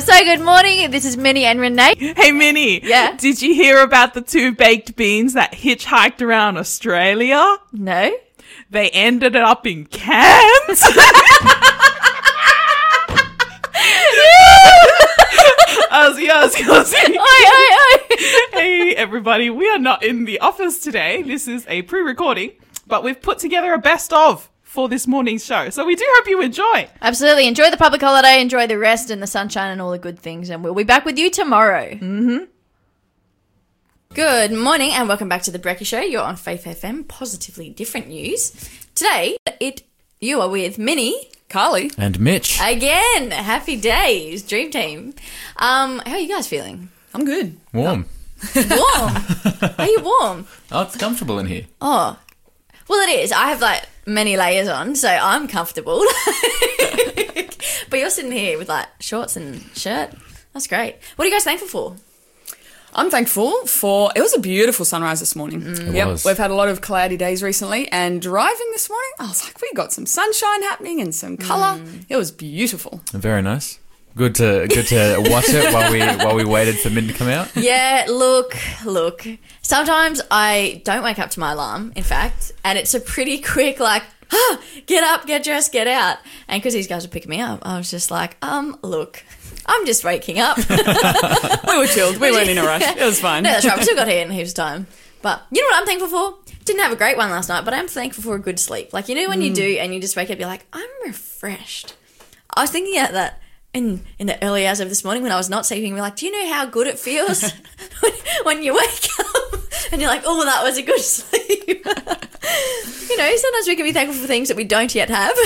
So good morning. This is Minnie and Renee. Hey, Minnie. Yeah? Did you hear about the two baked beans that hitchhiked around Australia? No. They ended up in Cairns. Aussie. Oi. Hey, everybody. We are not in the office today. This is a pre-recording, but we've put together a best of for this morning's show. So we do hope you enjoy. Absolutely. Enjoy the public holiday. Enjoy the rest and the sunshine and all the good things. And we'll be back with you tomorrow. Mm-hmm. Good morning and welcome back to The Brekkie Show. You're on Faith FM, positively different news. Today, you are with Minnie, Carly. And Mitch. Again, happy days, dream team. How are you guys feeling? I'm good. Warm. Warm? Are you warm? Oh, it's comfortable in here. Oh, well, it is. I have, many layers on, so I'm comfortable. But you're sitting here with, shorts and shirt. That's great. What are you guys thankful for? I'm thankful for... It was a beautiful sunrise this morning. It was. We've had a lot of cloudy days recently, and driving this morning, I was like, we got some sunshine happening and some colour. It was beautiful. Very nice. Good to watch it while we waited for Min to come out. Yeah, look. Sometimes I don't wake up to my alarm, in fact, and it's a pretty quick get up, get dressed, get out. And because these guys were picking me up, I was just like, look, I'm just waking up. We were chilled. We weren't in a rush. It was fine. No, that's right. We still got here in heaps of time. But you know what I'm thankful for? Didn't have a great one last night, but I'm thankful for a good sleep. Like, you know when you do and you just wake up, you're like, I'm refreshed. I was thinking about that. In the early hours of this morning when I was not sleeping, we're like, do you know how good it feels when you wake up and you're like, oh, that was a good sleep? You know, sometimes we can be thankful for things that we don't yet have.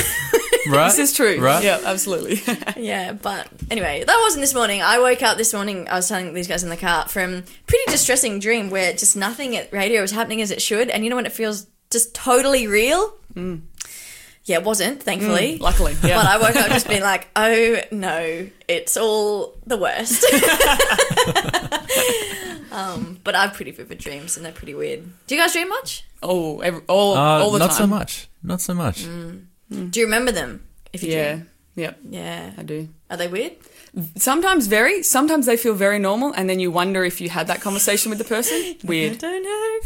Right. This is true. Right. Yeah, absolutely. Yeah, but anyway, that wasn't this morning. I woke up this morning, I was telling these guys in the car, from a pretty distressing dream where just nothing at radio was happening as it should, and you know when it feels just totally real? Mm. Yeah, it wasn't, thankfully. Luckily, yeah. But I woke up just being like, oh, no, it's all the worst. But I have pretty vivid dreams and they're pretty weird. Do you guys dream much? Oh, all the time. Not so much. Do you remember them if you dream? Yeah. Yeah. I do. Are they weird? Sometimes very. Sometimes they feel very normal and then you wonder if you had that conversation with the person. Weird. I don't know.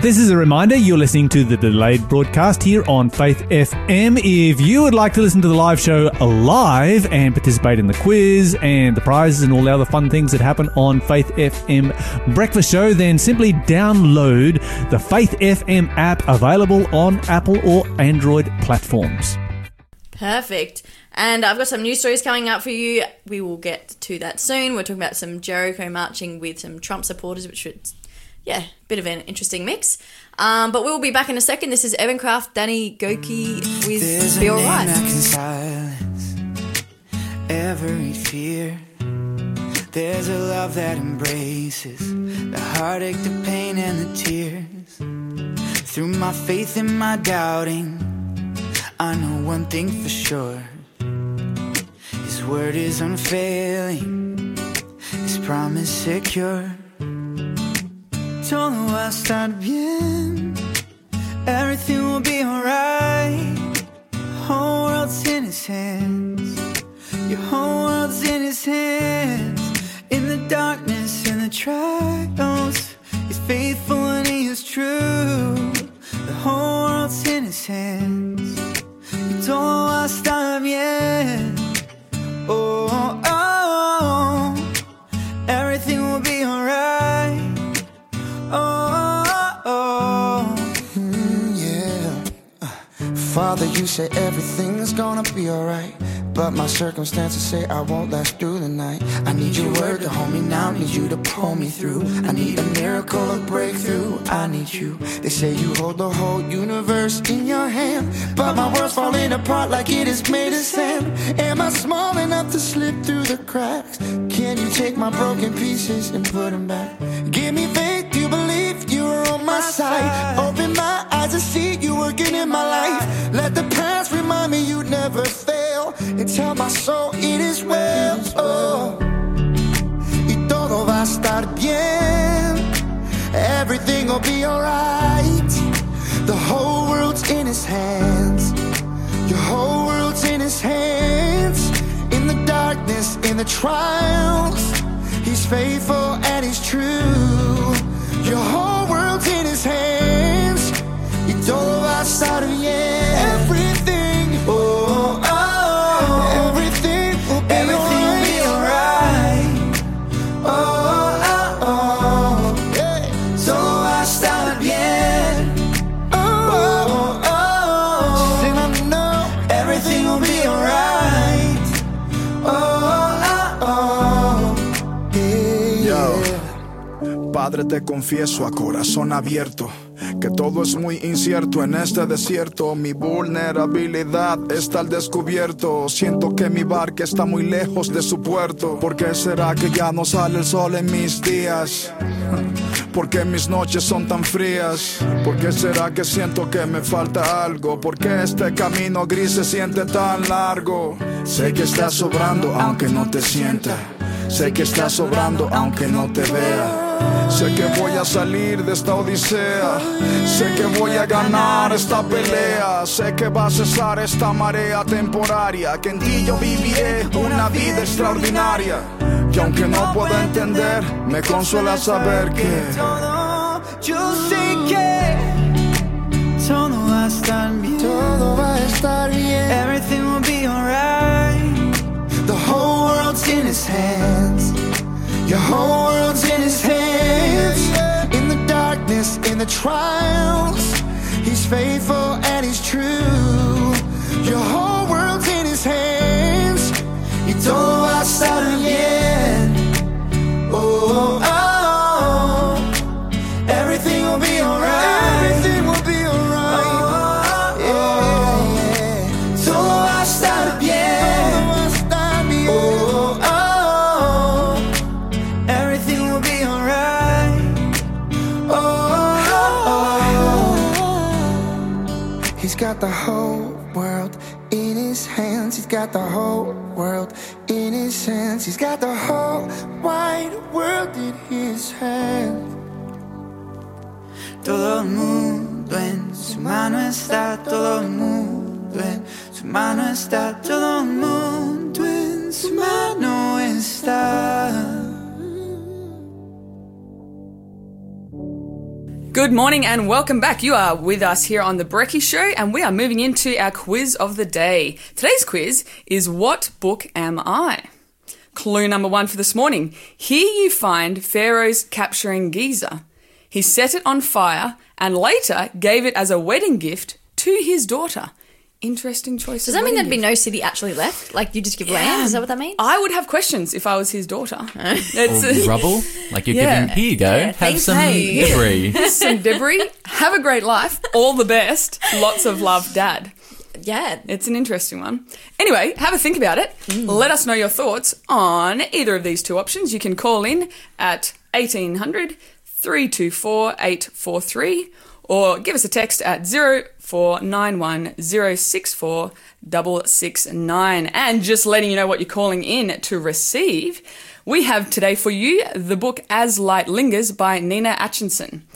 This is a reminder, you're listening to the delayed broadcast here on Faith FM. If you would like to listen to the live show live and participate in the quiz and the prizes and all the other fun things that happen on Faith FM Breakfast Show, then simply download the Faith FM app available on Apple or Android platforms. Perfect. And I've got some news stories coming up for you. We will get to that soon. We're talking about some Jericho marching with some Trump supporters, which should... Yeah, bit of an interesting mix. But we'll be back in a second. This is Evan Craft, Danny Gokey with There's Be All Right. I can silence every fear. There's a love that embraces the heartache, the pain and the tears. Through my faith and my doubting, I know one thing for sure. His word is unfailing, His promise secure. Todo va a estar bien. Everything will be alright. Whole world's in His hands. Your whole world's in His hands. In the darkness, in the trials, He's faithful and He is true. The whole world's in His hands. Y todo va a estar bien. Oh, oh, oh. Everything will be alright. Oh, oh, oh. Yeah. Father, you say everything's gonna be alright, but my circumstances say I won't last through the night. I need your word to hold me now, need you to pull me through. I need a miracle, a breakthrough, I need you. They say you hold the whole universe in your hand, but my world's falling apart like it is made of sand. Am I small enough to slip through the cracks? Can you take my broken pieces and put them back? Give me faith, you believe you are on my side. Open my eyes to see you working in my life. Let the past remind me you never fail. Tell my soul it is well. Oh. Y todo va a estar bien. Everything will be alright. The whole world's in His hands. Your whole world's in His hands. In the darkness. in the trials, he's faithful and he's true. Your whole world's in his hands, you don't know outside of the end. Everything, oh, oh, everything will be alright. Right. Oh, oh, oh, yeah. So hasta el bien. Oh, oh, oh, oh. She said, no, everything will be alright. Oh, oh, oh, yeah. Yo, Padre, te confieso a corazón abierto que todo es muy incierto en este desierto. Mi vulnerabilidad está al descubierto. Siento que mi barca está muy lejos de su puerto. ¿Por qué será que ya no sale el sol en mis días? ¿Por qué mis noches son tan frías? ¿Por qué será que siento que me falta algo? ¿Por qué este camino gris se siente tan largo? Sé que estás sobrando aunque no te sienta. Sé que estás sobrando aunque no te vea. Sé que voy a salir de esta odisea. Sé que voy a ganar esta pelea. Sé que va a cesar esta marea temporaria. Que en ti yo viviré una vida extraordinaria. Y aunque no pueda entender, me consuela saber que todo, yo sé que todo va a estar bien. Todo va a estar bien. Everything will be alright. The whole world's in his hands. Your whole world's in his hands. In the darkness, in the trials, he's faithful and he's true. Your whole world's in his hands. You don't know outside of the end. Oh, oh, oh, everything will be alright. Everything will be alright. Oh, oh, oh, yeah. So outside of the end. Oh, he's got the whole world in his hands. He's got the whole world in his hands. He's got the whole wide world in his hands. Todo el mundo en su mano está. Todo el mundo en su mano está. Todo el mundo en su mano está. Good morning and welcome back. You are with us here on The Brekkie Show and we are moving into our quiz of the day. Today's quiz is What Book Am I? Clue number one for this morning. Here you find Pharaoh's capturing Giza. He set it on fire and later gave it as a wedding gift to his daughter. Interesting choice. Does that mean there'd be no city actually left? Like you just give land? Is that what that means? I would have questions if I was his daughter. It's rubble? Like you're giving, here you go, have some debris. Some debris. Have a great life. All the best. Lots of love, Dad. Yeah. It's an interesting one. Anyway, have a think about it. Let us know your thoughts on either of these two options. You can call in at 1800 324 843 or give us a text at 0491 064 669. And just letting you know what you're calling in to receive, we have today for you the book As Light Lingers by Nina Atchison.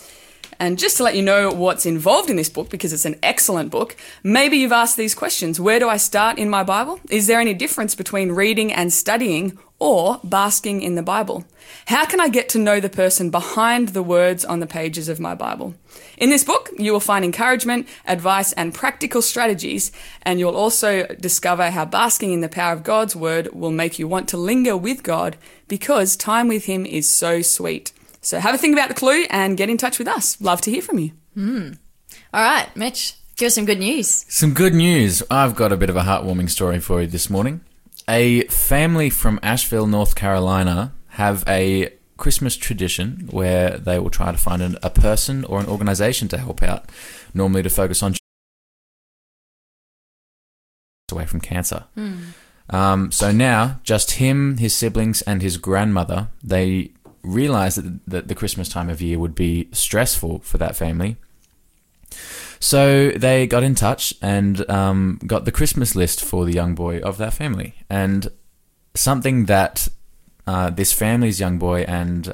And just to let you know what's involved in this book, because it's an excellent book, maybe you've asked these questions. Where do I start in my Bible? Is there any difference between reading and studying or basking in the Bible? How can I get to know the person behind the words on the pages of my Bible? In this book, you will find encouragement, advice, and practical strategies, and you'll also discover how basking in the power of God's word will make you want to linger with God because time with him is so sweet. So have a think about the clue and get in touch with us. Love to hear from you. All right, Mitch, give us some good news. Some good news. I've got a bit of a heartwarming story for you this morning. A family from Asheville, North Carolina, have a Christmas tradition where they will try to find a person or an organisation to help out, normally to focus on away from cancer. So now, just him, his siblings, and his grandmother, they realised that the Christmas time of year would be stressful for that family. So they got in touch and got the Christmas list for the young boy of that family. And something that this family's young boy and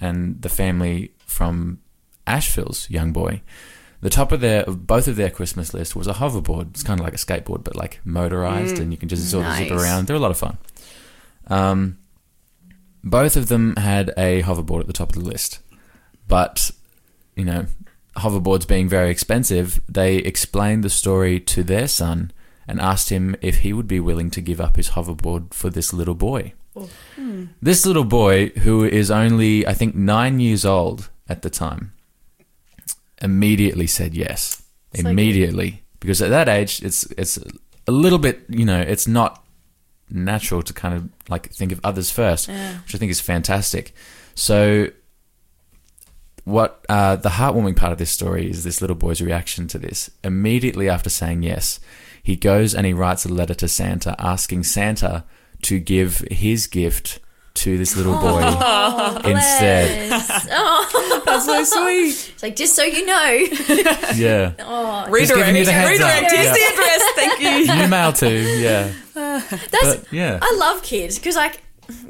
the family from Asheville's young boy, the top of both of their Christmas list was a hoverboard. It's kind of like a skateboard, but like motorized, and you can just sort of zip around. They're a lot of fun. Both of them had a hoverboard at the top of the list. But, you know, hoverboards being very expensive, they explained the story to their son and asked him if he would be willing to give up his hoverboard for this little boy. This little boy, who is only, I think, 9 years old at the time, immediately said yes. It's immediately. Like, because at that age, it's a little bit, you know, it's not natural to kind of like think of others first, which I think is fantastic. So what the heartwarming part of this story is this little boy's reaction to this. Immediately after saying yes, he goes and he writes a letter to Santa asking Santa to give his gift to this little boy instead. That's so sweet. It's like, just so you know. Yeah. Oh, redirect. Redirect. Here's the address. Thank you. Email to. Yeah. That's. But, yeah. I love kids because like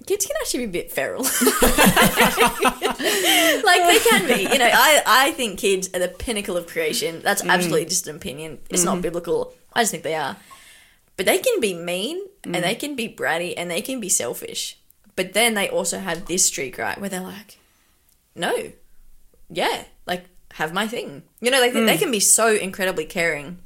kids can actually be a bit feral. Like they can be. You know, I think kids are the pinnacle of creation. That's absolutely just an opinion. It's not biblical. I just think they are. But they can be mean and they can be bratty and they can be selfish. But then they also have this streak, right, where they're like, no, yeah, like, have my thing. You know, like they can be so incredibly caring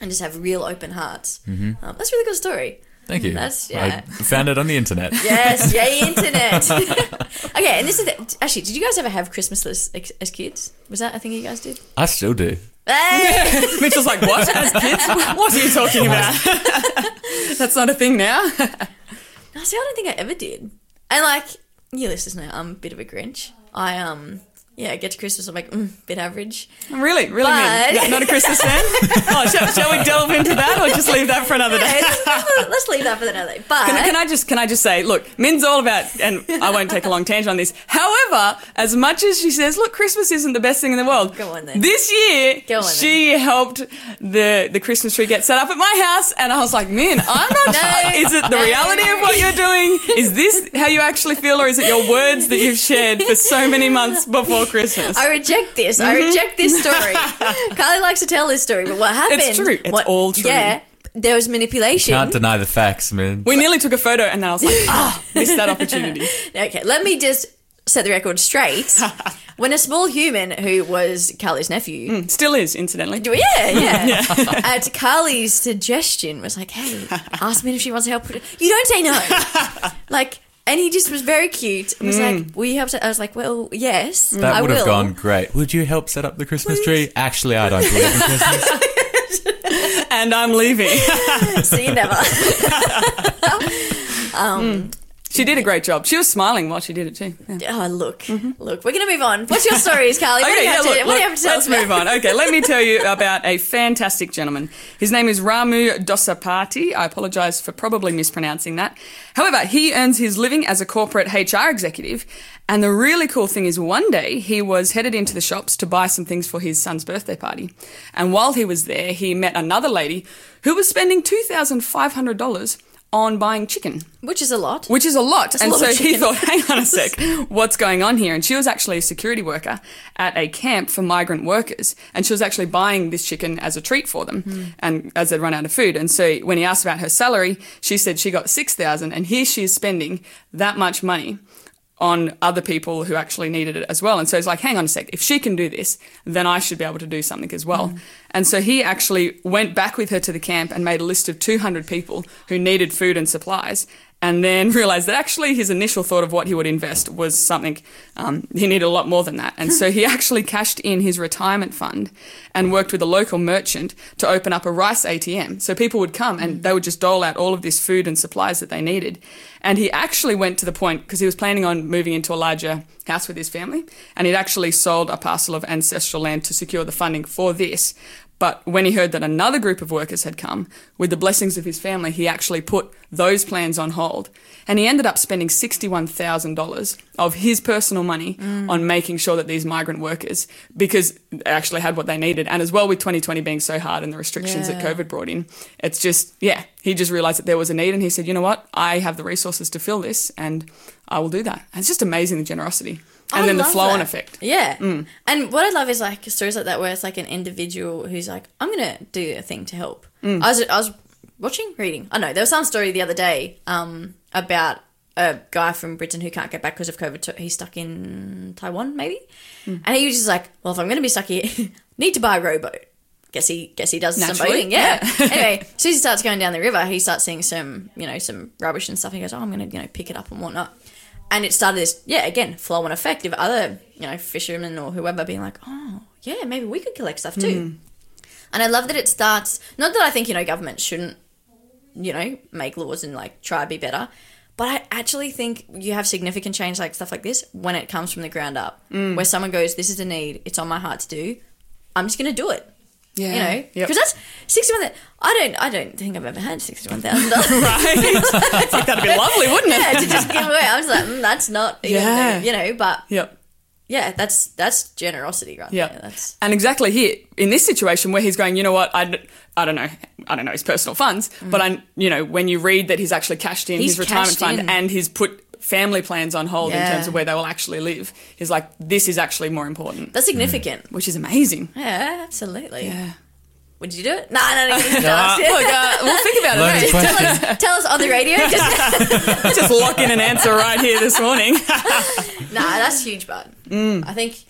and just have real open hearts. Mm-hmm. That's a really good story. Thank you. That's, yeah. I found it on the internet. Yes, yay, internet. Okay, and this is the, actually, did you guys ever have Christmas lists as kids? Was that a thing you guys did? I still do. Hey. Yeah. Mitchell's like, what? As kids? What are you talking about? That's not a thing now. No, see, I don't think I ever did. And like, you listeners know, I'm a bit of a Grinch. I I get to Christmas, I'm like, bit average. Really, really, but... Not a Christmas fan. Oh, shall we delve into that, or just leave that for another day? Let's leave that for another day. But can I just say, look, Min's all about, and I won't take a long tangent on this. However, as much as she says, look, Christmas isn't the best thing in the world. Go on then. This year, she helped the Christmas tree get set up at my house, and I was like, Min, I'm not. Is it the reality of what you're doing? Is this how you actually feel, or is it your words that you've shared for so many months before Christmas? I reject this. I reject this story. Carly likes to tell this story, but what happened? It's true. It's all true. Yeah, there was manipulation. You can't deny the facts, man. We nearly took a photo and then I was like, missed that opportunity. Okay, let me just set the record straight. When a small human who was Carly's nephew... still is, incidentally. Yeah. At Carly's suggestion was like, hey, ask me if she wants help. You don't say no. Like... And he just was very cute and was like, will you help? I was like, well, yes, I will. That would have gone great. Would you help set up the Christmas tree? Actually, I don't believe in Christmas. And I'm leaving. See you never. She did a great job. She was smiling while she did it too. Yeah. Oh, look. Look, we're going to move on. What's your stories, Carly? Okay, let's move on. Okay, let me tell you about a fantastic gentleman. His name is Ramu Dossapati. I apologise for probably mispronouncing that. However, he earns his living as a corporate HR executive, and the really cool thing is one day he was headed into the shops to buy some things for his son's birthday party, and while he was there, he met another lady who was spending $2,500 on buying chicken. Which is a lot. That's and a lot so of he thought, hang on a sec, what's going on here? And she was actually a security worker at a camp for migrant workers, and she was actually buying this chicken as a treat for them and as they'd run out of food. And so when he asked about her salary, she said she got $6,000, and here she is spending that much money on other people who actually needed it as well. And so it's like, hang on a sec, if she can do this, then I should be able to do something as well. And so he actually went back with her to the camp and made a list of 200 people who needed food and supplies, and then realised that actually his initial thought of what he would invest was something, he needed a lot more than that. And so he actually cashed in his retirement fund and worked with a local merchant to open up a rice ATM. So people would come and they would just dole out all of this food and supplies that they needed. And he actually went to the point, because he was planning on moving into a larger house with his family, and he'd actually sold a parcel of ancestral land to secure the funding for this. But when he heard that another group of workers had come, with the blessings of his family, he actually put those plans on hold. And he ended up spending $61,000 of his personal money on making sure that these migrant workers, because they actually had what they needed. And as well, with 2020 being so hard and the restrictions that COVID brought in, it's just, he just realised that there was a need, and he said, you know what, I have the resources to fill this and I will do that. And it's just amazing, the generosity. And then the flow-on effect. Yeah. And what I love is, like, stories like that where it's, like, an individual who's like, I'm going to do a thing to help. I was reading. I know. There was some story the other day about a guy from Britain who can't get back because of COVID. He's stuck in Taiwan, maybe. Mm. And he was just like, well, if I'm going to be stuck here, need to buy a rowboat. Guess he does some boating. Yeah. Anyway, as soon as he starts going down the river, he starts seeing some rubbish and stuff. He goes, oh, I'm going to, pick it up and whatnot. And it started this, flow and effect of other, fishermen or whoever being like, oh, yeah, maybe we could collect stuff too. Mm. And I love that it starts, not that I think, government shouldn't, make laws and try to be better, but I actually think you have significant change stuff like this when it comes from the ground up, where someone goes, this is a need, it's on my heart to do, I'm just going to do it. Yeah. Because that's $61,000. I don't think I've ever had $61,000. Right. It's like, that'd be lovely, wouldn't it? Yeah, to just give away. I was like, that's not even, but yeah, that's generosity right there. That's... And exactly here in this situation where he's going, you know what, I don't know his personal funds, but when you read that he's actually cashed in his retirement fund and he's put family plans on hold in terms of where they will actually live, is like, this is actually more important. That's significant. Which is amazing. Yeah, absolutely. Yeah. Would you do it? No, I don't think we'll think about it. Tell us on the radio. Just lock in an answer right here this morning. That's huge, but I think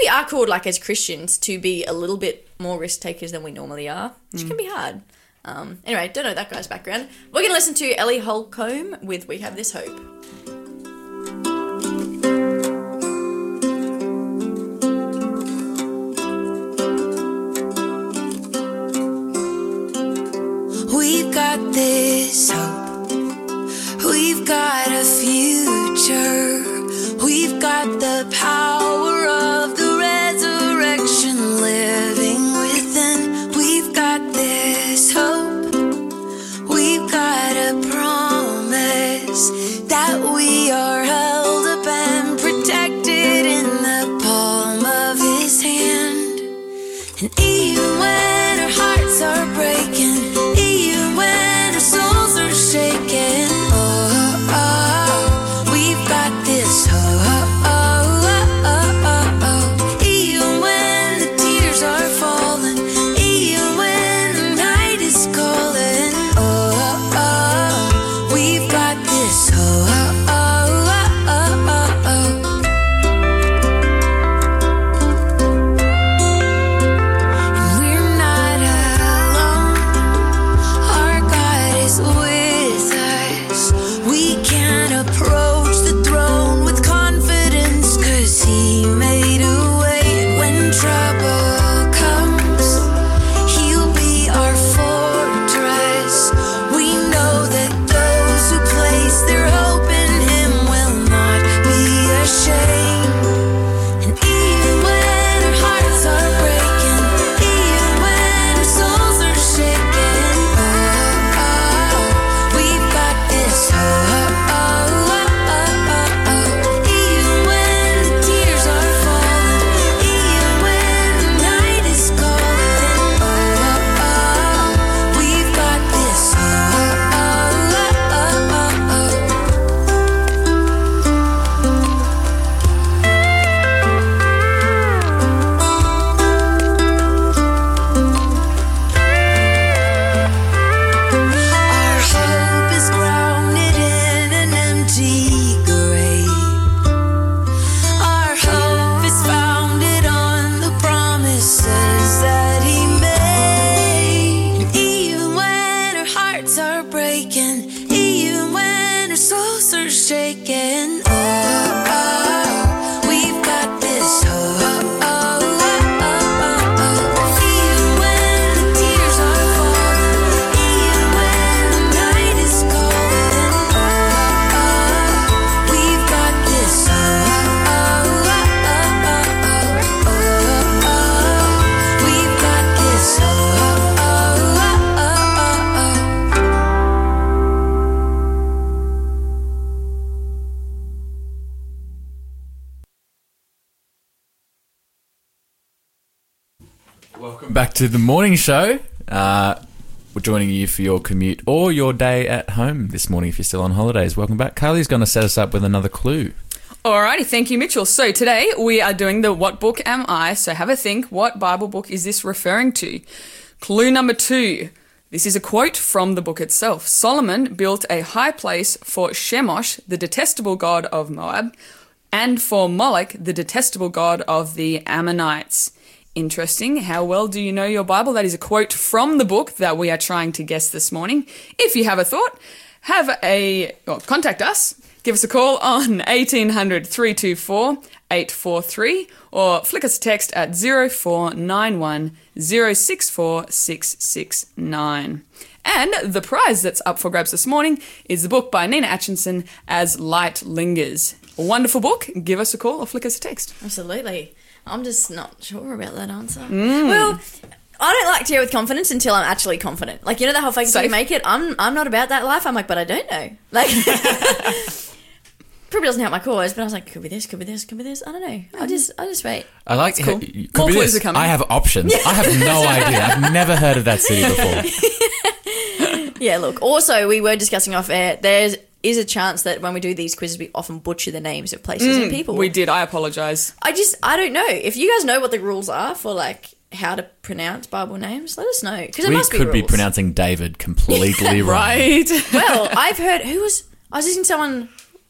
we are called, as Christians, to be a little bit more risk takers than we normally are, which can be hard. Anyway, don't know that guy's background. We're going to listen to Ellie Holcomb with We Have This Hope. We've got this hope, we've got a future, we've got the power of the resurrection living within. We've got this hope, we've got a promise that we are held up and protected in the palm of his hand. And even when our hearts are breaking, back to the morning show. We're joining you for your commute or your day at home this morning if you're still on holidays. Welcome back. Carly's going to set us up with another clue. Alrighty, thank you, Mitchell. So today we are doing the What Book Am I? So have a think. What Bible book is this referring to? Clue number 2. This is a quote from the book itself. Solomon built a high place for Shemosh, the detestable god of Moab, and for Moloch, the detestable god of the Ammonites. Interesting. How well do you know your Bible? That is a quote from the book that we are trying to guess this morning. If you have a thought, contact us. Give us a call on 1800 324 843 or flick us a text at 0491 064 669. And the prize that's up for grabs this morning is the book by Nina Atchison, As Light Lingers. A wonderful book. Give us a call or flick us a text. Absolutely. I'm just not sure about that answer. Well, I don't like to hear with confidence until I'm actually confident. Like, you know, the whole fake you make it. I'm not about that life. I'm like, but I don't know. Like, probably doesn't help my cause. But I was like, could be this, could be this, could be this. I don't know. I'll just wait. I like cool. More clues are coming. I have options. I have no idea. I've never heard of that city before. Yeah. Look. Also, we were discussing off air. There's is a chance that when we do these quizzes, we often butcher the names of places and people. We did. I apologise. I don't know. If you guys know what the rules are for, like, how to pronounce Bible names, let us know, because we could be pronouncing David completely wrong. Right. Well, I've heard I was listening to someone,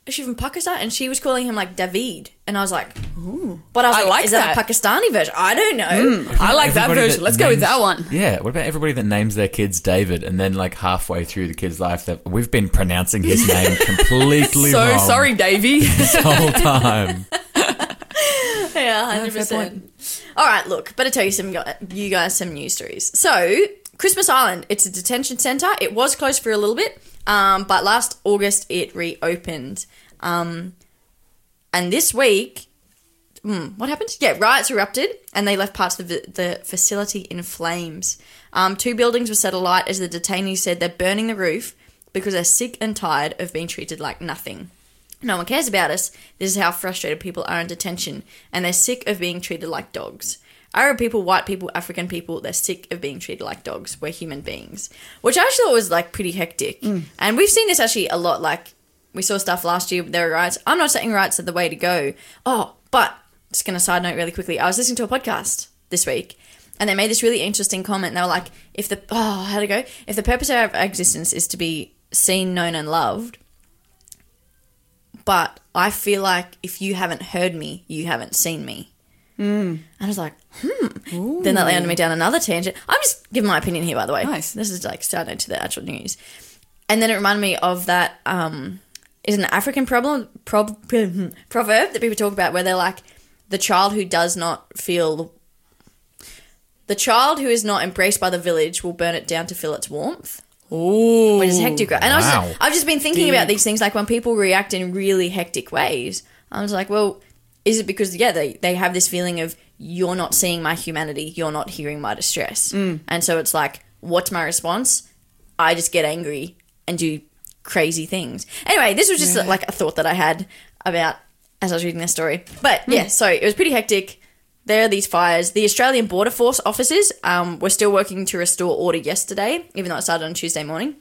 she from Pakistan, and she was calling him like David, and I was like, ooh. But I was like is that a Pakistani version? I don't know. I like that version. Let's go with that one. Yeah. What about everybody that names their kids David, and then like halfway through the kid's life, that we've been pronouncing his name completely wrong. So sorry, Davey. This whole time. Yeah, 100%. All right, look, better tell you guys some news stories. So, Christmas Island, it's a detention centre. It was closed for a little bit, but last August it reopened. And this week, what happened? Yeah, riots erupted and they left parts of the facility in flames. Two buildings were set alight as the detainees said they're burning the roof because they're sick and tired of being treated like nothing. No one cares about us. This is how frustrated people are in detention, and they're sick of being treated like dogs. Arab people, white people, African people, they're sick of being treated like dogs. We're human beings, which I actually thought was, like, pretty hectic. And we've seen this actually a lot. Like, we saw stuff last year. There were riots. I'm not saying riots are the way to go. Oh, but just going to side note really quickly. I was listening to a podcast this week, and they made this really interesting comment. They were like, if the purpose of our existence is to be seen, known, and loved. But I feel like if you haven't heard me, you haven't seen me. I was like, Ooh. Then that landed me down another tangent. I'm just giving my opinion here, by the way. Nice. This is like side note to the actual news. And then it reminded me of that is an African proverb that people talk about where they're like, the child who is not embraced by the village will burn it down to feel its warmth. Oh, which is hectic. And wow. I've just been thinking about these things, like when people react in really hectic ways. I was like, well, is it because, yeah, they have this feeling of you're not seeing my humanity, you're not hearing my distress. And so it's like, what's my response? I just get angry and do crazy things. Anyway, this was just like a thought that I had about as I was reading this story. But yeah, so it was pretty hectic. There are these fires. The Australian Border Force officers were still working to restore order yesterday, even though it started on Tuesday morning.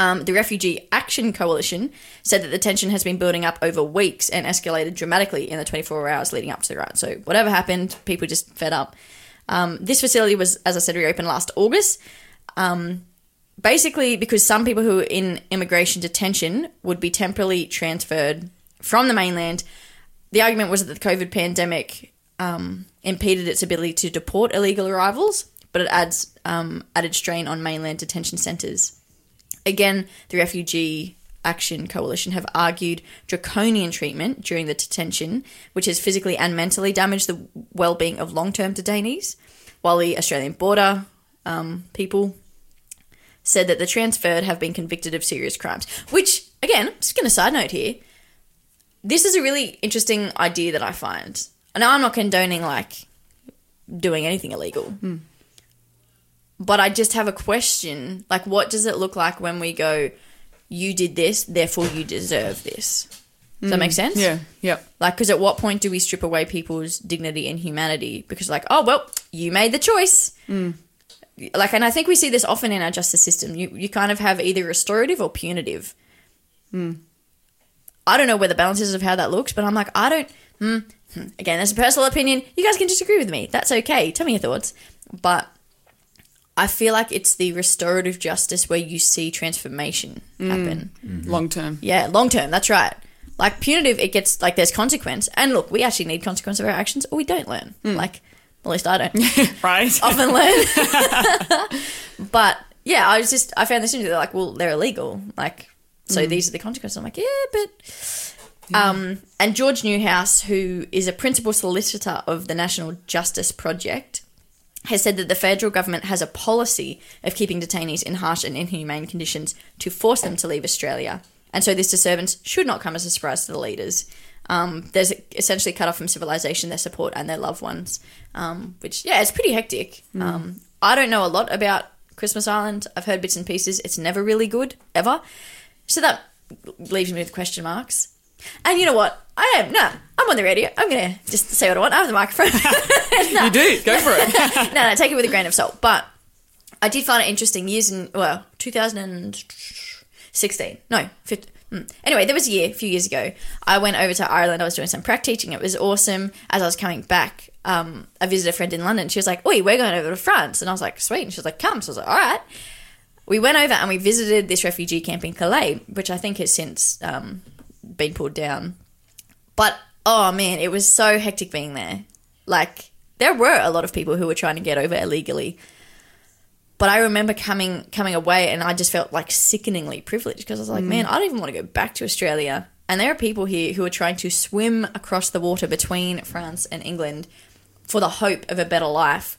The Refugee Action Coalition said that the tension has been building up over weeks and escalated dramatically in the 24 hours leading up to the riot. So whatever happened, people just fed up. This facility was, as I said, reopened last August, basically because some people who were in immigration detention would be temporarily transferred from the mainland. The argument was that the COVID pandemic impeded its ability to deport illegal arrivals, but it adds added strain on mainland detention centres. Again, the Refugee Action Coalition have argued draconian treatment during the detention, which has physically and mentally damaged the well-being of long-term detainees, while the Australian border people said that the transferred have been convicted of serious crimes, which, again, I'm just going to side note here. This is a really interesting idea that I find. And I'm not condoning, like, doing anything illegal. But I just have a question. Like, what does it look like when we go, you did this, therefore you deserve this? Does that make sense? Yeah. Like, because at what point do we strip away people's dignity and humanity? Because, like, oh, well, you made the choice. Like, and I think we see this often in our justice system. You kind of have either restorative or punitive. I don't know where the balance is of how that looks, but I'm like, I don't... Again, that's a personal opinion. You guys can disagree with me. That's okay. Tell me your thoughts. But I feel like it's the restorative justice where you see transformation happen. Mm-hmm. Long term. Yeah, long term. That's right. Like punitive, it gets like there's consequence. And look, we actually need consequence of our actions or we don't learn. Mm. Like, at least I don't. Right. Often learn. But, yeah, I found this interesting. They're like, well, they're illegal. Like, so these are the consequences. I'm like, yeah, but... Yeah. And George Newhouse, who is a principal solicitor of the National Justice Project, has said that the federal government has a policy of keeping detainees in harsh and inhumane conditions to force them to leave Australia. And so this disturbance should not come as a surprise to the leaders. They're essentially cut off from civilization, their support and their loved ones, which, yeah, it's pretty hectic. I don't know a lot about Christmas Island. I've heard bits and pieces. It's never really good, ever. So that leaves me with question marks. And you know what? I'm on the radio. I'm going to just say what I want. I have the microphone. You do. Go for it. No, take it with a grain of salt. But I did find it interesting 2016. No, 15. Anyway, there was a few years ago, I went over to Ireland. I was doing some prac teaching. It was awesome. As I was coming back, I visited a friend in London. She was like, "Oi, we're going over to France." And I was like, "Sweet." And she was like, "Come." So I was like, "All right." We went over and we visited this refugee camp in Calais, which I think has since... been pulled down. But oh man, it was so hectic being there. Like, there were a lot of people who were trying to get over illegally, but I remember coming away and I just felt like sickeningly privileged, because I was like, man, I don't even want to go back to Australia, and there are people here who are trying to swim across the water between France and England for the hope of a better life,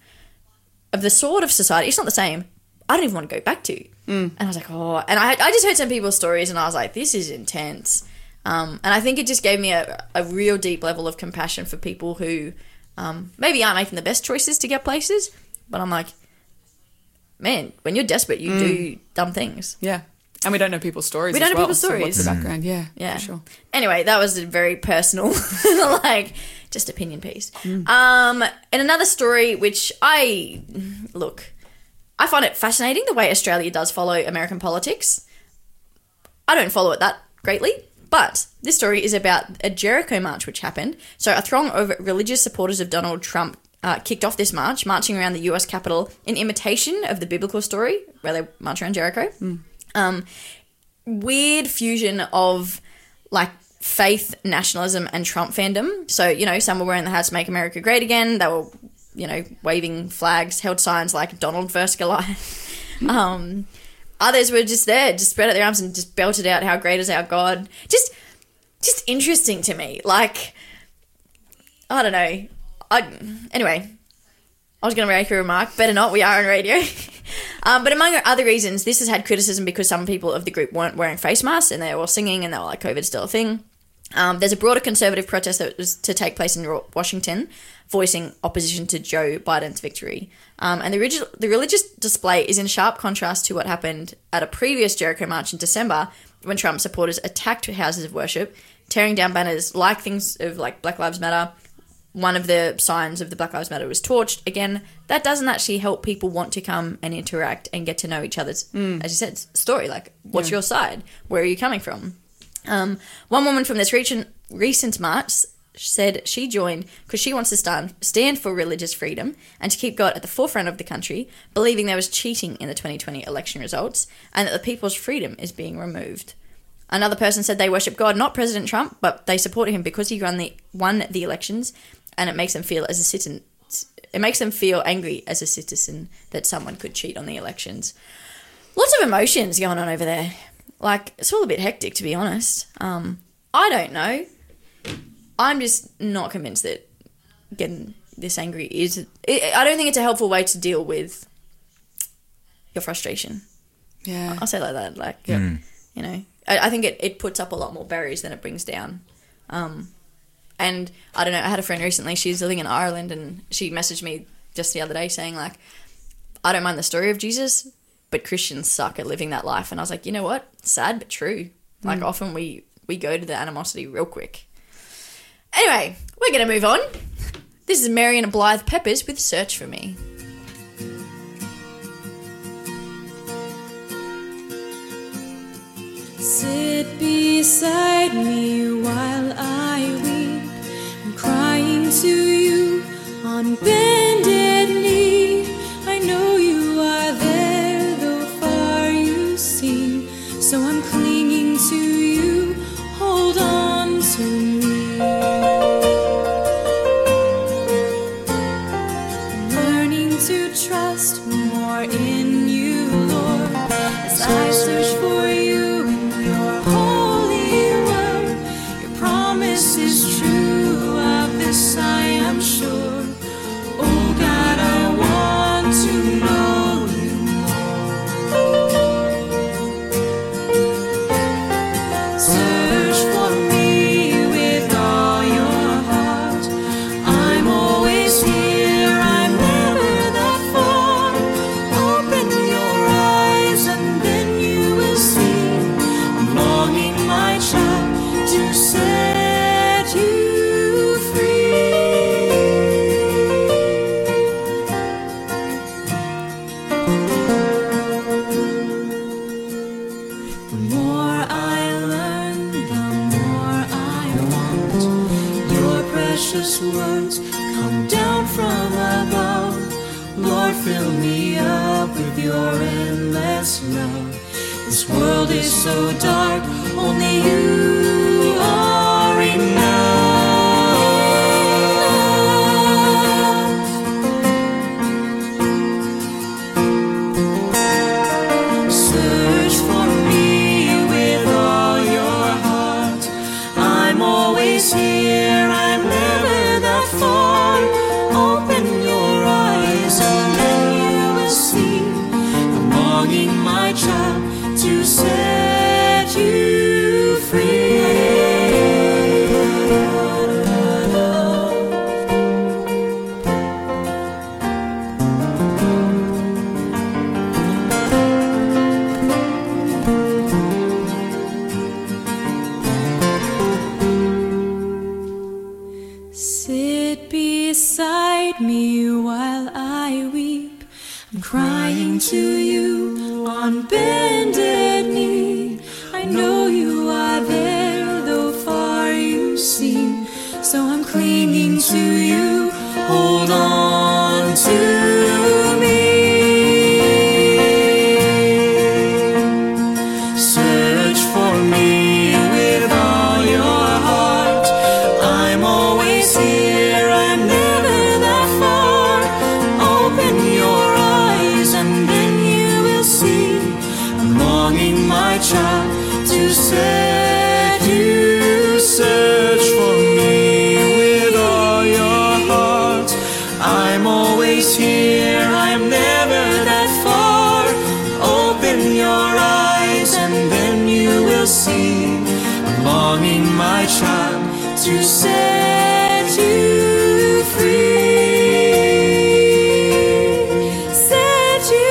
of the sort of society, it's not the same, I don't even want to go back to. And I was like, oh, and I just heard some people's stories and I was like, this is intense. And I think it just gave me a real deep level of compassion for people who maybe aren't making the best choices to get places, but I'm like, man, when you're desperate, you do dumb things. Yeah. And we don't know people's stories. We don't know people's stories. So what's the background? Yeah. For sure. Anyway, that was a very personal, like, just opinion piece. And another story, which I find it fascinating the way Australia does follow American politics. I don't follow it that greatly. But this story is about a Jericho march which happened. So a throng of religious supporters of Donald Trump kicked off this march, marching around the US Capitol in imitation of the biblical story where they march around Jericho. Weird fusion of, like, faith, nationalism and Trump fandom. So, you know, some were wearing the hats "Make America Great Again." They were, you know, waving flags, held signs like "Donald versus Goliath." Others were just there, just spread out their arms and just belted out how great is our God. Just interesting to me. Like, I don't know. Anyway, I was going to make a remark. Better not, we are on radio. But among other reasons, this has had criticism because some people of the group weren't wearing face masks and they were all singing and they were like, COVID's still a thing. There's a broader conservative protest that was to take place in Washington, voicing opposition to Joe Biden's victory. And the religious display is in sharp contrast to what happened at a previous Jericho march in December when Trump supporters attacked houses of worship, tearing down banners like things of like Black Lives Matter. One of the signs of the Black Lives Matter was torched. Again, that doesn't actually help people want to come and interact and get to know each other's, as you said, story. Like, what's your side? Where are you coming from? One woman from this recent march said she joined because she wants to stand for religious freedom and to keep God at the forefront of the country, believing there was cheating in the 2020 election results and that the people's freedom is being removed. Another person said they worship God, not President Trump, but they support him because he won the elections, and it makes them feel as a citizen. It makes them feel angry as a citizen that someone could cheat on the elections. Lots of emotions going on over there. Like, it's all a bit hectic, to be honest. I don't know. I'm just not convinced that getting this angry I don't think it's a helpful way to deal with your frustration. Yeah. I'll say it like that. Like, you know, I think it puts up a lot more barriers than it brings down. And I don't know, I had a friend recently, she's living in Ireland, and she messaged me just the other day saying, like, I don't mind the story of Jesus, but Christians suck at living that life. And I was like, you know what? Sad but true. Like, often we go to the animosity real quick. Anyway, we're going to move on. This is Marion and Blythe Peppers with "Search For Me." Sit beside me while I weep. I'm crying to you on bended knee. I know you are I search for you in your holy word. Your promise is true, of this I am sure. Oh God, I want to know you more. Search for me with all your heart. I'm always here, I'm never that far. Open your eyes and then you will see. I'm longing, my child, to set you free. The more I learn, the more I want your precious words come down from above. Lord, fill me up with your endless love. This world is so dark, only you are enough. Search for me with all your heart. I'm always here, I'm never that far. Open your eyes and then you will see. I'm longing, my child, to set you free. Sit beside me while I weep. I'm crying to you on bended knee. I know you are there, though far you seem. So I'm clinging to you. Hold on to me. Search for me with all your heart. I'm always here, I'm never that far. Open your eyes and then you will see. I'm longing, my child, to set you. Search for me with all your heart. I'm always here, I'm never that far. Open your eyes and then you will see. I'm longing, my child, to set you free. Set you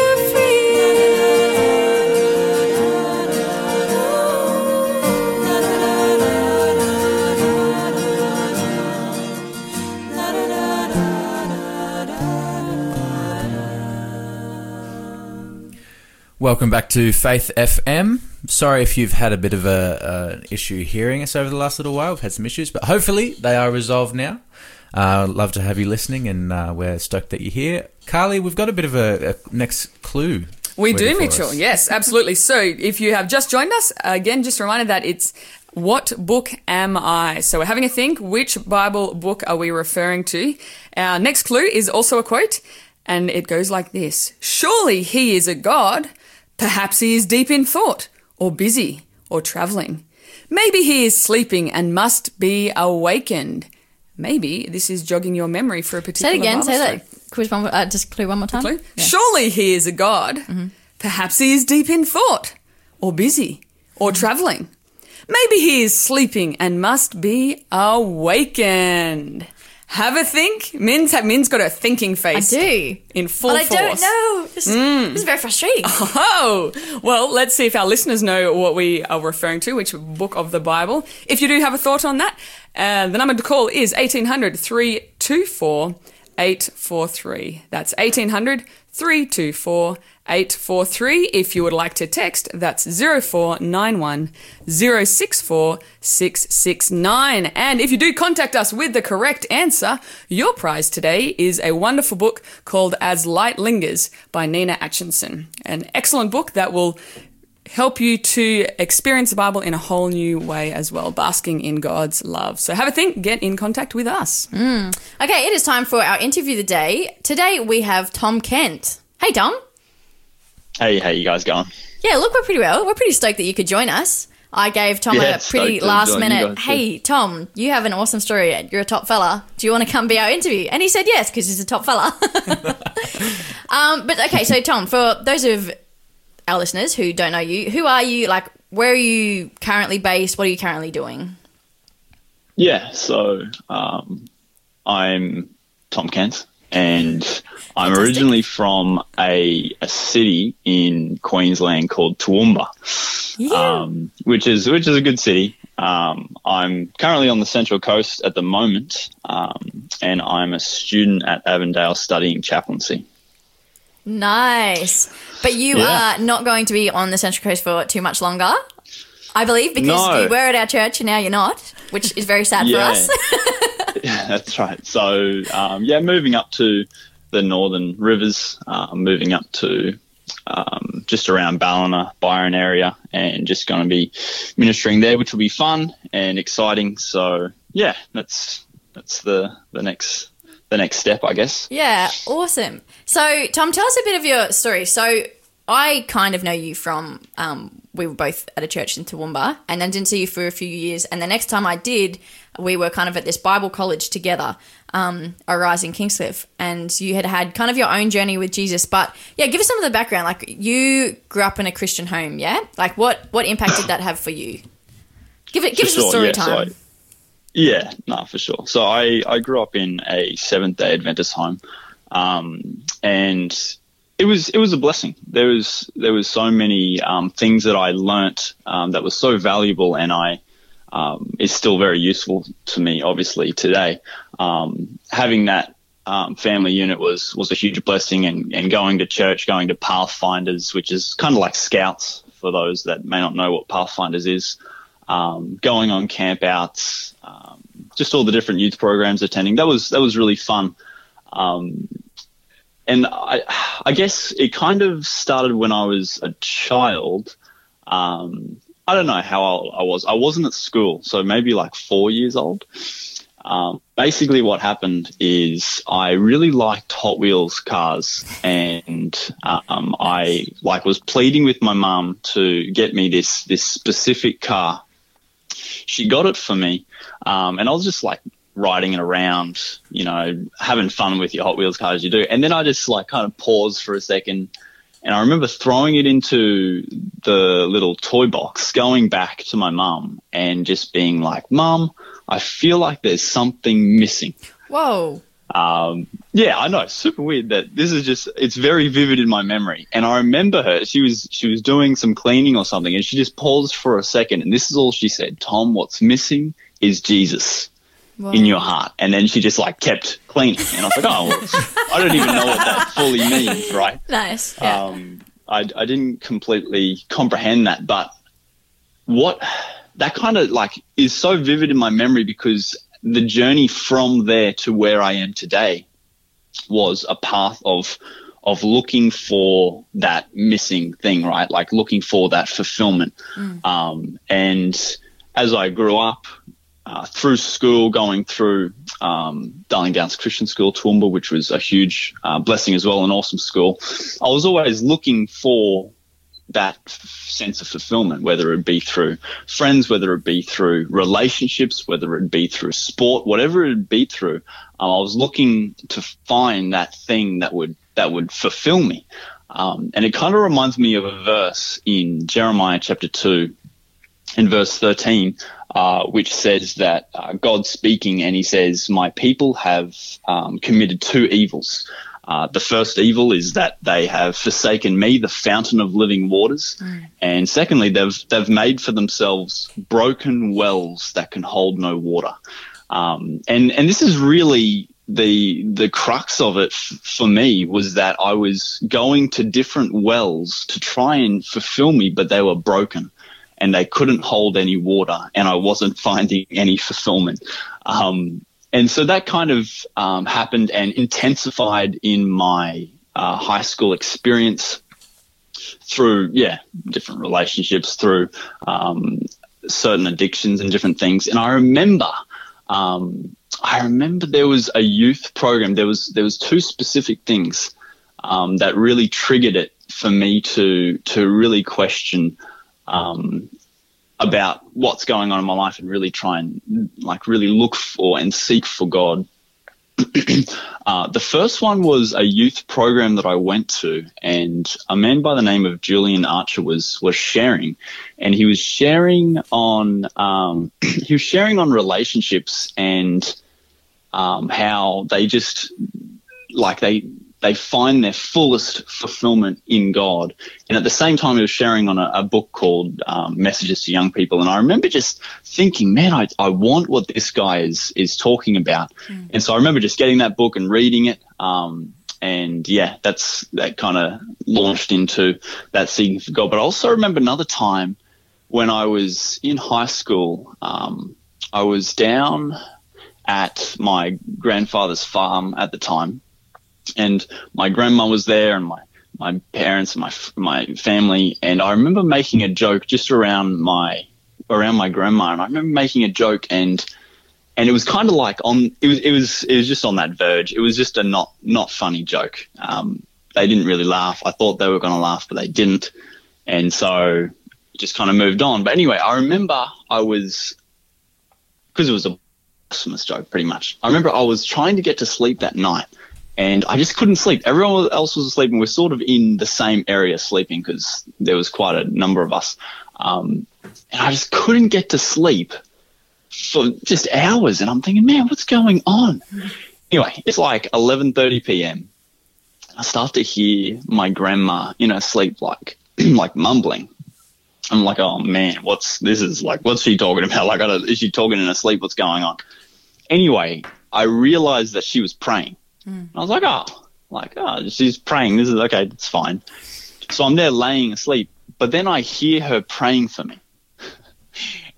Welcome back to Faith FM. Sorry if you've had a bit of an issue hearing us over the last little while. We've had some issues, but hopefully they are resolved now. Love to have you listening, and we're stoked that you're here. Carly, we've got a bit of a next clue. We waiting do, for Mitchell. us. Yes, absolutely. So if you have just joined us, again, just a reminder that it's What Book Am I? So we're having a think. Which Bible book are we referring to? Our next clue is also a quote, and it goes like this. Surely he is a god. Perhaps he is deep in thought, or busy, or travelling. Maybe he is sleeping and must be awakened. Maybe this is jogging your memory for a particular Say it again, say that. Quiz one, just clue one more time. Clue? Yeah. Surely he is a god. Mm-hmm. Perhaps he is deep in thought, or busy, or travelling. Maybe he is sleeping and must be awakened. Have a think. Min's got a thinking face. I do. In full force. I don't know. This is very frustrating. Oh, well, let's see if our listeners know what we are referring to, which book of the Bible. If you do have a thought on that, the number to call is 1800 324 843. That's 1800 324 843. If you would like to text, that's 0491 064 669. And if you do contact us with the correct answer, your prize today is a wonderful book called As Light Lingers by Nina Atchison. An excellent book that will help you to experience the Bible in a whole new way as well, basking in God's love. So have a think, get in contact with us. Okay, it is time for our interview of the day. Today we have Tom Kent. Hey, Tom. Hey, how you guys going? Yeah, look, we're pretty well. We're pretty stoked that you could join us. I gave Tom a pretty last-minute, hey, Tom, you have an awesome story. You're a top fella. Do you want to come be our interview? And he said yes because he's a top fella. But, okay, so, Tom, for those of our listeners who don't know you, who are you? Like, where are you currently based? What are you currently doing? Yeah, so I'm Tom Kent. And I'm originally from a city in Queensland called Toowoomba, which is a good city. I'm currently on the Central Coast at the moment, and I'm a student at Avondale studying chaplaincy. Nice. But you are not going to be on the Central Coast for too much longer, I believe, because you were at our church and now you're not, which is very sad for us. Yeah, that's right. So, moving up to the northern rivers, moving up to just around Ballina, Byron area, and just going to be ministering there, which will be fun and exciting. So, yeah, that's the next step, I guess. Yeah, awesome. So, Tom, tell us a bit of your story. So, I kind of know you from we were both at a church in Toowoomba, and then didn't see you for a few years. And the next time I did, we were kind of at this Bible college together, Arise in Kingscliff, and you had kind of your own journey with Jesus. But, yeah, give us some of the background. Like, you grew up in a Christian home, yeah? Like, what impact did that have for you? Give us a story time. For sure. So I grew up in a Seventh-day Adventist home, and It was a blessing. There was so many things that I learnt that was so valuable, and it's still very useful to me, obviously, today. Having that family unit was a huge blessing, and going to church, going to Pathfinders, which is kind of like Scouts for those that may not know what Pathfinders is, going on campouts, just all the different youth programs attending. That was really fun. And I guess it kind of started when I was a child. I don't know how old I was. I wasn't at school, so maybe like 4 years old. Basically what happened is I really liked Hot Wheels cars, and I was pleading with my mum to get me this specific car. She got it for me, and I was just like, riding it around, you know, having fun with your Hot Wheels car as you do. And then I just kind of paused for a second, and I remember throwing it into the little toy box, going back to my mum and just being like, Mum, I feel like there's something missing. Whoa. Yeah, I know. Super weird that this is just, it's very vivid in my memory. And I remember her, she was doing some cleaning or something, and she just paused for a second, and this is all she said, Tom, what's missing is Jesus. Whoa. In your heart. And then she just kept cleaning, and I was like, I don't even know what that fully means, right? Nice. Yeah. I didn't completely comprehend that, but what that kind of is so vivid in my memory, because the journey from there to where I am today was a path of looking for that missing thing, right? Like looking for that fulfillment. And as I grew up, through school, going through Darling Downs Christian School, Toowoomba, which was a huge blessing as well, an awesome school, I was always looking for that sense of fulfillment, whether it be through friends, whether it be through relationships, whether it be through sport, whatever it be through. I was looking to find that thing that would fulfill me. And it kind of reminds me of a verse in Jeremiah chapter 2 in verse 13, which says that God's speaking, and he says, my people have committed two evils. The first evil is that they have forsaken me, the fountain of living waters. Mm. And secondly, they've made for themselves broken wells that can hold no water. And this is really the crux of it for me, was that I was going to different wells to try and fulfill me, but they were broken. And they couldn't hold any water, and I wasn't finding any fulfillment. And so that kind of happened and intensified in my high school experience through, different relationships, through certain addictions and different things. And I remember there was a youth program. There was two specific things that really triggered it for me to really question about what's going on in my life and really try and like really look for and seek for God. The first one was a youth program that I went to, and a man by the name of Julian Archer was sharing, and he was sharing on relationships and how they just like they find their fullest fulfillment in God. And at the same time, he was sharing on a book called Messages to Young People. And I remember just thinking, man, I want what this guy is talking about. Mm. And so I remember just getting that book and reading it. And, yeah, that kind of launched into that seeking for God. But I also remember another time when I was in high school, I was down at my grandfather's farm at the time. And my grandma was there, and my parents and my family. And I remember making a joke just around my grandma. And I remember making a joke, and it was kind of like it was just on that verge. It was just a not funny joke. They didn't really laugh. I thought they were going to laugh, but they didn't. And so just kind of moved on. But anyway, I remember because it was a Christmas joke pretty much. I remember I was trying to get to sleep that night. And I just couldn't sleep. Everyone else was asleep, and we're sort of in the same area sleeping because there was quite a number of us. And I just couldn't get to sleep for just hours. And I'm thinking, man, what's going on? Anyway, it's like 11:30 p.m. I start to hear my grandma in her sleep, like like mumbling. I'm like, oh man, what's she talking about? Like, is she talking in her sleep? What's going on? Anyway, I realized that she was praying. And I was like, oh, she's praying. This is okay. It's fine. So I'm there laying asleep, but then I hear her praying for me,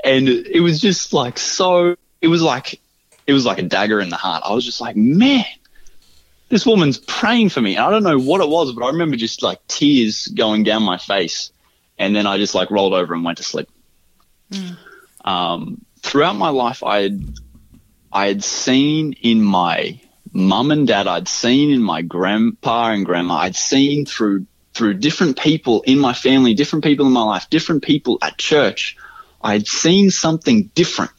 and it was just like so. It was like a dagger in the heart. I was just like, man, this woman's praying for me. And I don't know what it was, but I remember just like tears going down my face, and then I just like rolled over and went to sleep. Mm. Throughout my life, I had seen in my Mum and Dad, I'd seen in my grandpa and grandma, I'd seen through different people in my family, different people in my life, different people at church, I'd seen something different.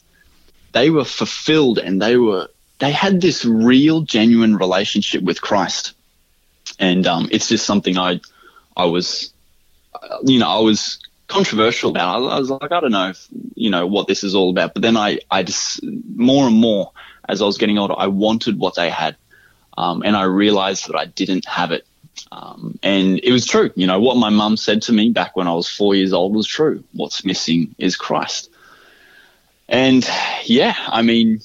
They were fulfilled, and they had this real, genuine relationship with Christ, and it's just something I was controversial about. I was like, I don't know, what this is all about. But then I just more and more, as I was getting older, I wanted what they had, and I realized that I didn't have it. And it was true. What my mum said to me back when I was 4 years old was true. What's missing is Christ. And, yeah, I mean,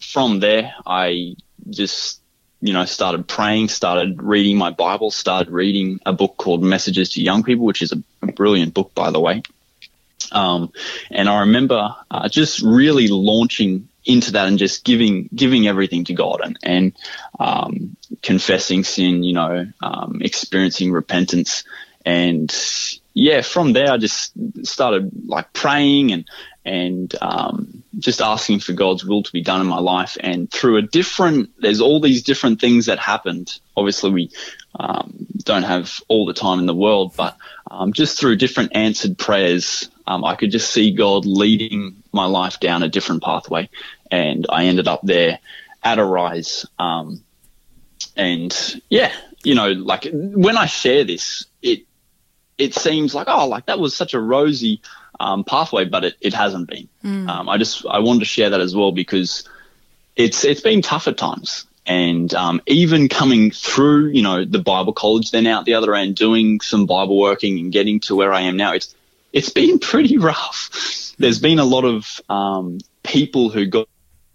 from there I just, started praying, started reading my Bible, started reading a book called Messages to Young People, which is a brilliant book, by the way. And I remember just really launching into that and just giving everything to God and confessing sin, experiencing repentance. And yeah, from there I just started like praying and just asking for God's will to be done in my life. And through there's all these different things that happened. Obviously we don't have all the time in the world, but just through different answered prayers, I could just see God leading my life down a different pathway, and I ended up there at Arise. And yeah, like when I share this, it seems like, oh, like that was such a rosy pathway, but it hasn't been. Mm. I wanted to share that as well because it's been tough at times. And even coming through, the Bible college, then out the other end doing some Bible working and getting to where I am now, it's been pretty rough. There's been a lot of people who God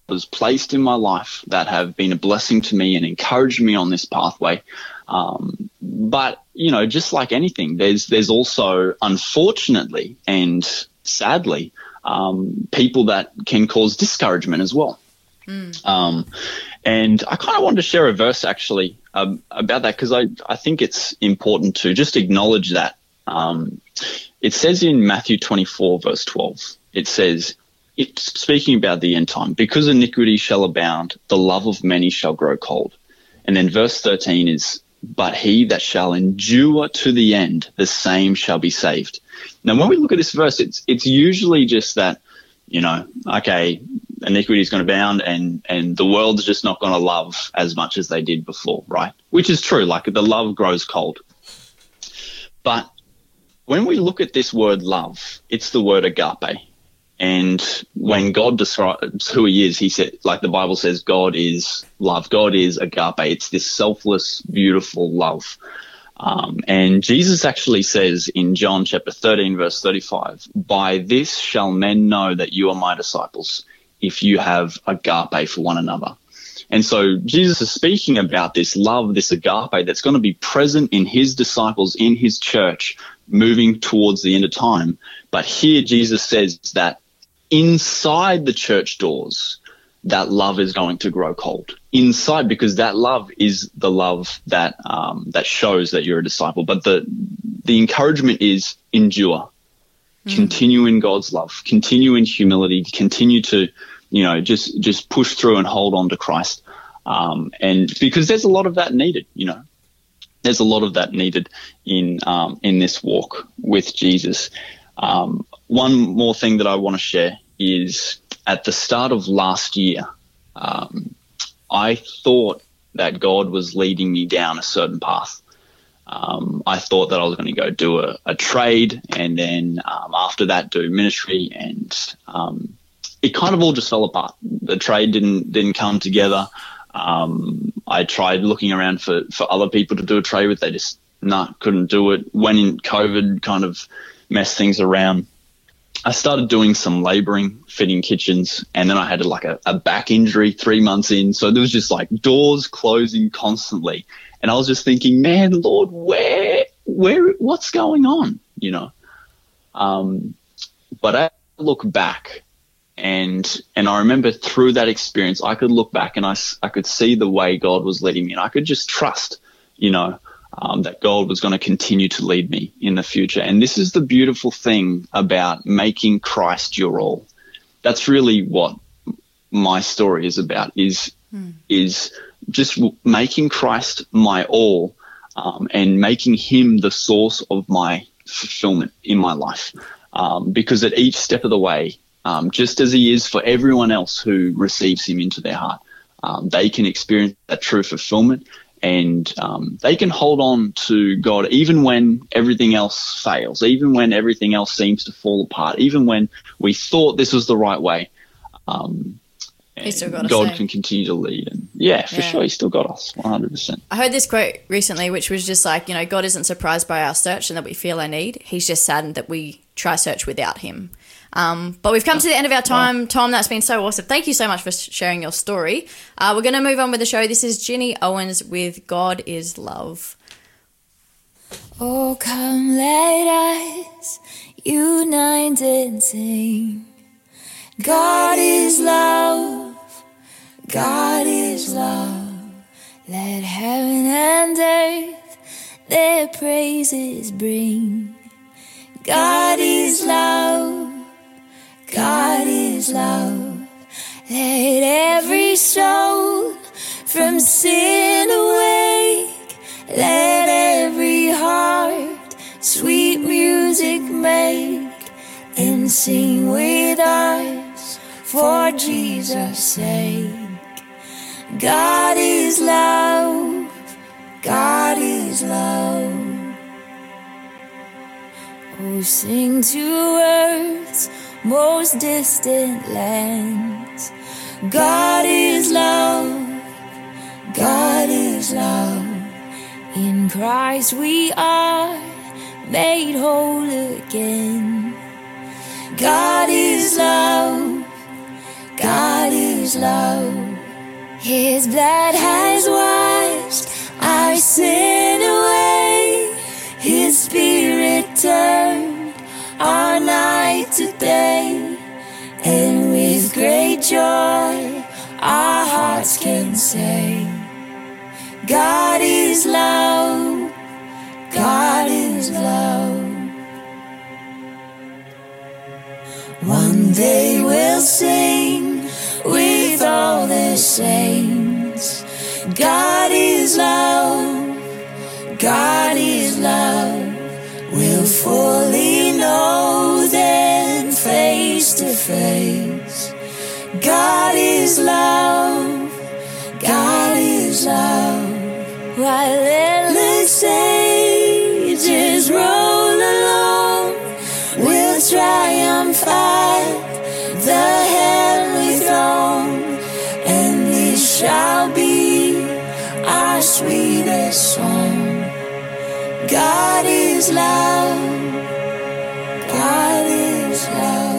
has placed in my life that have been a blessing to me and encouraged me on this pathway. But, just like anything, there's also, unfortunately and sadly, people that can cause discouragement as well. Mm. And I kind of wanted to share a verse actually about that because I think it's important to just acknowledge that. It says in Matthew 24, verse 12, it says, it's speaking about the end time, because iniquity shall abound, the love of many shall grow cold. And then verse 13 is, but he that shall endure to the end, the same shall be saved. Now, when we look at this verse, it's usually just that, you know, okay, iniquity is going to abound and the world's just not going to love as much as they did before, right? Which is true, like the love grows cold. But when we look at this word love, it's the word agape. And when God describes who he is, he said, like the Bible says, God is love. God is agape. It's this selfless, beautiful love. And Jesus actually says in John chapter 13, verse 35, by this shall men know that you are my disciples, if you have agape for one another. And so Jesus is speaking about this love, this agape that's going to be present in his disciples, in his church, moving towards the end of time. But here Jesus says that inside the church doors, that love is going to grow cold inside, because that love is the love that that shows that you're a disciple. But the encouragement is endure, continue in God's love, continue in humility, continue to, you know, just push through and hold on to Christ, and because there's a lot of that needed, you know. There's a lot of that needed in this walk with Jesus. One more thing that I want to share is, at the start of last year, I thought that God was leading me down a certain path. I thought that I was going to go do a trade and then after that do ministry, and it kind of all just fell apart. The trade didn't come together. I tried looking around for other people to do a trade with. They just couldn't do it. When in COVID kind of messed things around. I started doing some labouring, fitting kitchens, and then I had like a back injury 3 months in. So there was just like doors closing constantly. And I was just thinking, man, Lord, what's going on, you know? But I look back and I remember through that experience, I could look back and I could see the way God was leading me, and I could just trust, you know, that God was going to continue to lead me in the future. And this is the beautiful thing about making Christ your all. That's really what my story is about, is just making Christ my all, and making him the source of my fulfillment in my life. Because at each step of the way, just as he is for everyone else who receives him into their heart, they can experience that true fulfillment. And they can hold on to God even when everything else fails, even when everything else seems to fall apart, even when we thought this was the right way. God can continue to lead. And sure, he's still got us, 100%. I heard this quote recently, which was just like, you know, God isn't surprised by our search and that we feel our need. He's just saddened that we try search without him. But we've come to the end of our time. Wow. Tom, that's been so awesome. Thank you so much for sharing your story. We're going to move on with the show. This is Ginny Owens with God is Love. Oh, come let us unite and sing. God is love. God is love. Let heaven and earth their praises bring. God is love. God is love. Let every soul from sin awake. Let every heart sweet music make. And sing with us for Jesus' sake. God is love. God is love. Oh, sing to earth's most distant lands. God is love. God is love. In Christ we are made whole again. God is love. God is love. His blood has washed our sin away. His spirit turned our night today, and with great joy our hearts can say, God is love. God is love. One day we'll sing with all the saints. God is love. to fully know them face to face. God is love, God is love. While endless sages roll along, we'll triumph at the heavenly throne, and this shall be our sweetest song. God is love, God is love.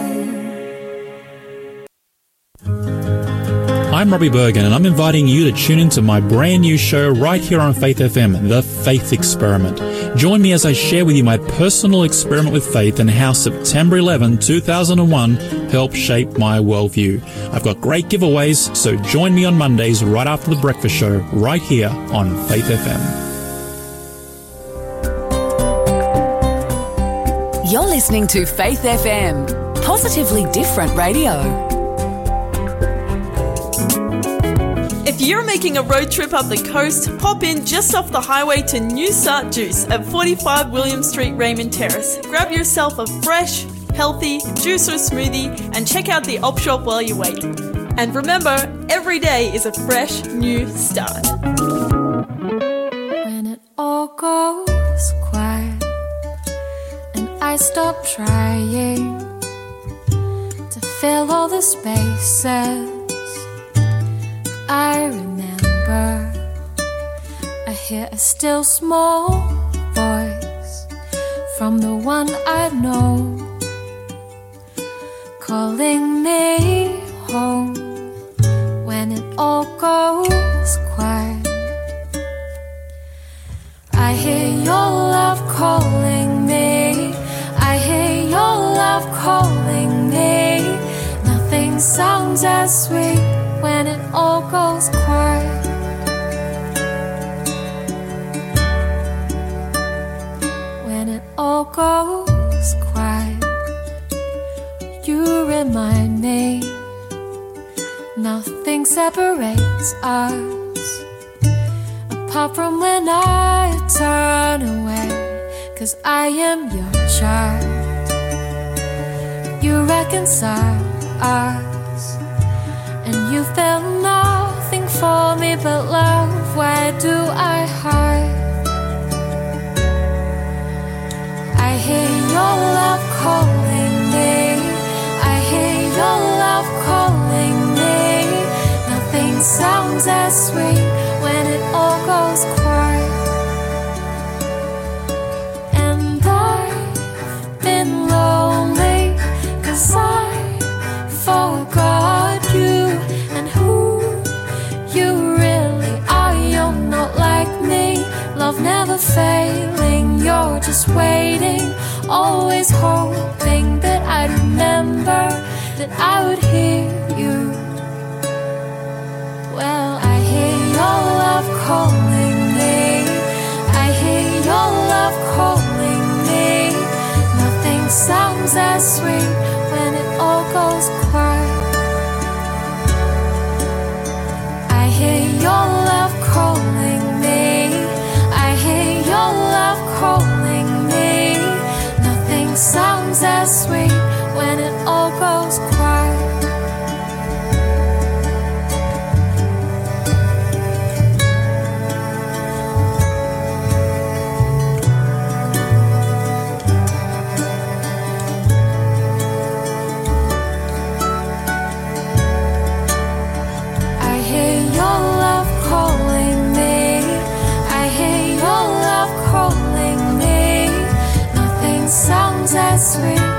I'm Robbie Bergen, and I'm inviting you to tune into my brand new show right here on Faith FM, The Faith Experiment. Join me as I share with you my personal experiment with faith and how September 11, 2001 helped shape my worldview. I've got great giveaways, so join me on Mondays right after The Breakfast Show right here on Faith FM. You're listening to Faith FM, positively different radio. If you're making a road trip up the coast, pop in just off the highway to New Start Juice at 45 William Street, Raymond Terrace. Grab yourself a fresh, healthy juice or smoothie and check out the op shop while you wait. And remember, every day is a fresh new start. When it all goes quiet, I stop trying to fill all the spaces. I remember I hear a still small voice from the one I know, calling me home. When it all goes quiet, I hear your love calling me. I hear your love calling me. Nothing sounds as sweet when it all goes quiet. When it all goes quiet, you remind me nothing separates us apart from when I turn away. 'Cause I am your child. You reconcile us, and you felt nothing for me but love. Why do I hide? I hear your love calling me. I hear your love calling me. Nothing sounds as sweet when it all goes quiet. Lonely, 'cause I forgot you and who you really are. You're not like me, love never failing. You're just waiting, always hoping that I'd remember, that I would hear you. Well, I hear your love calling me. I hear your love calling me. Sounds as sweet when it all goes quiet. I hear your love calling me. I hear your love calling me. Nothing sounds as sweet when it all goes quiet. Sweet.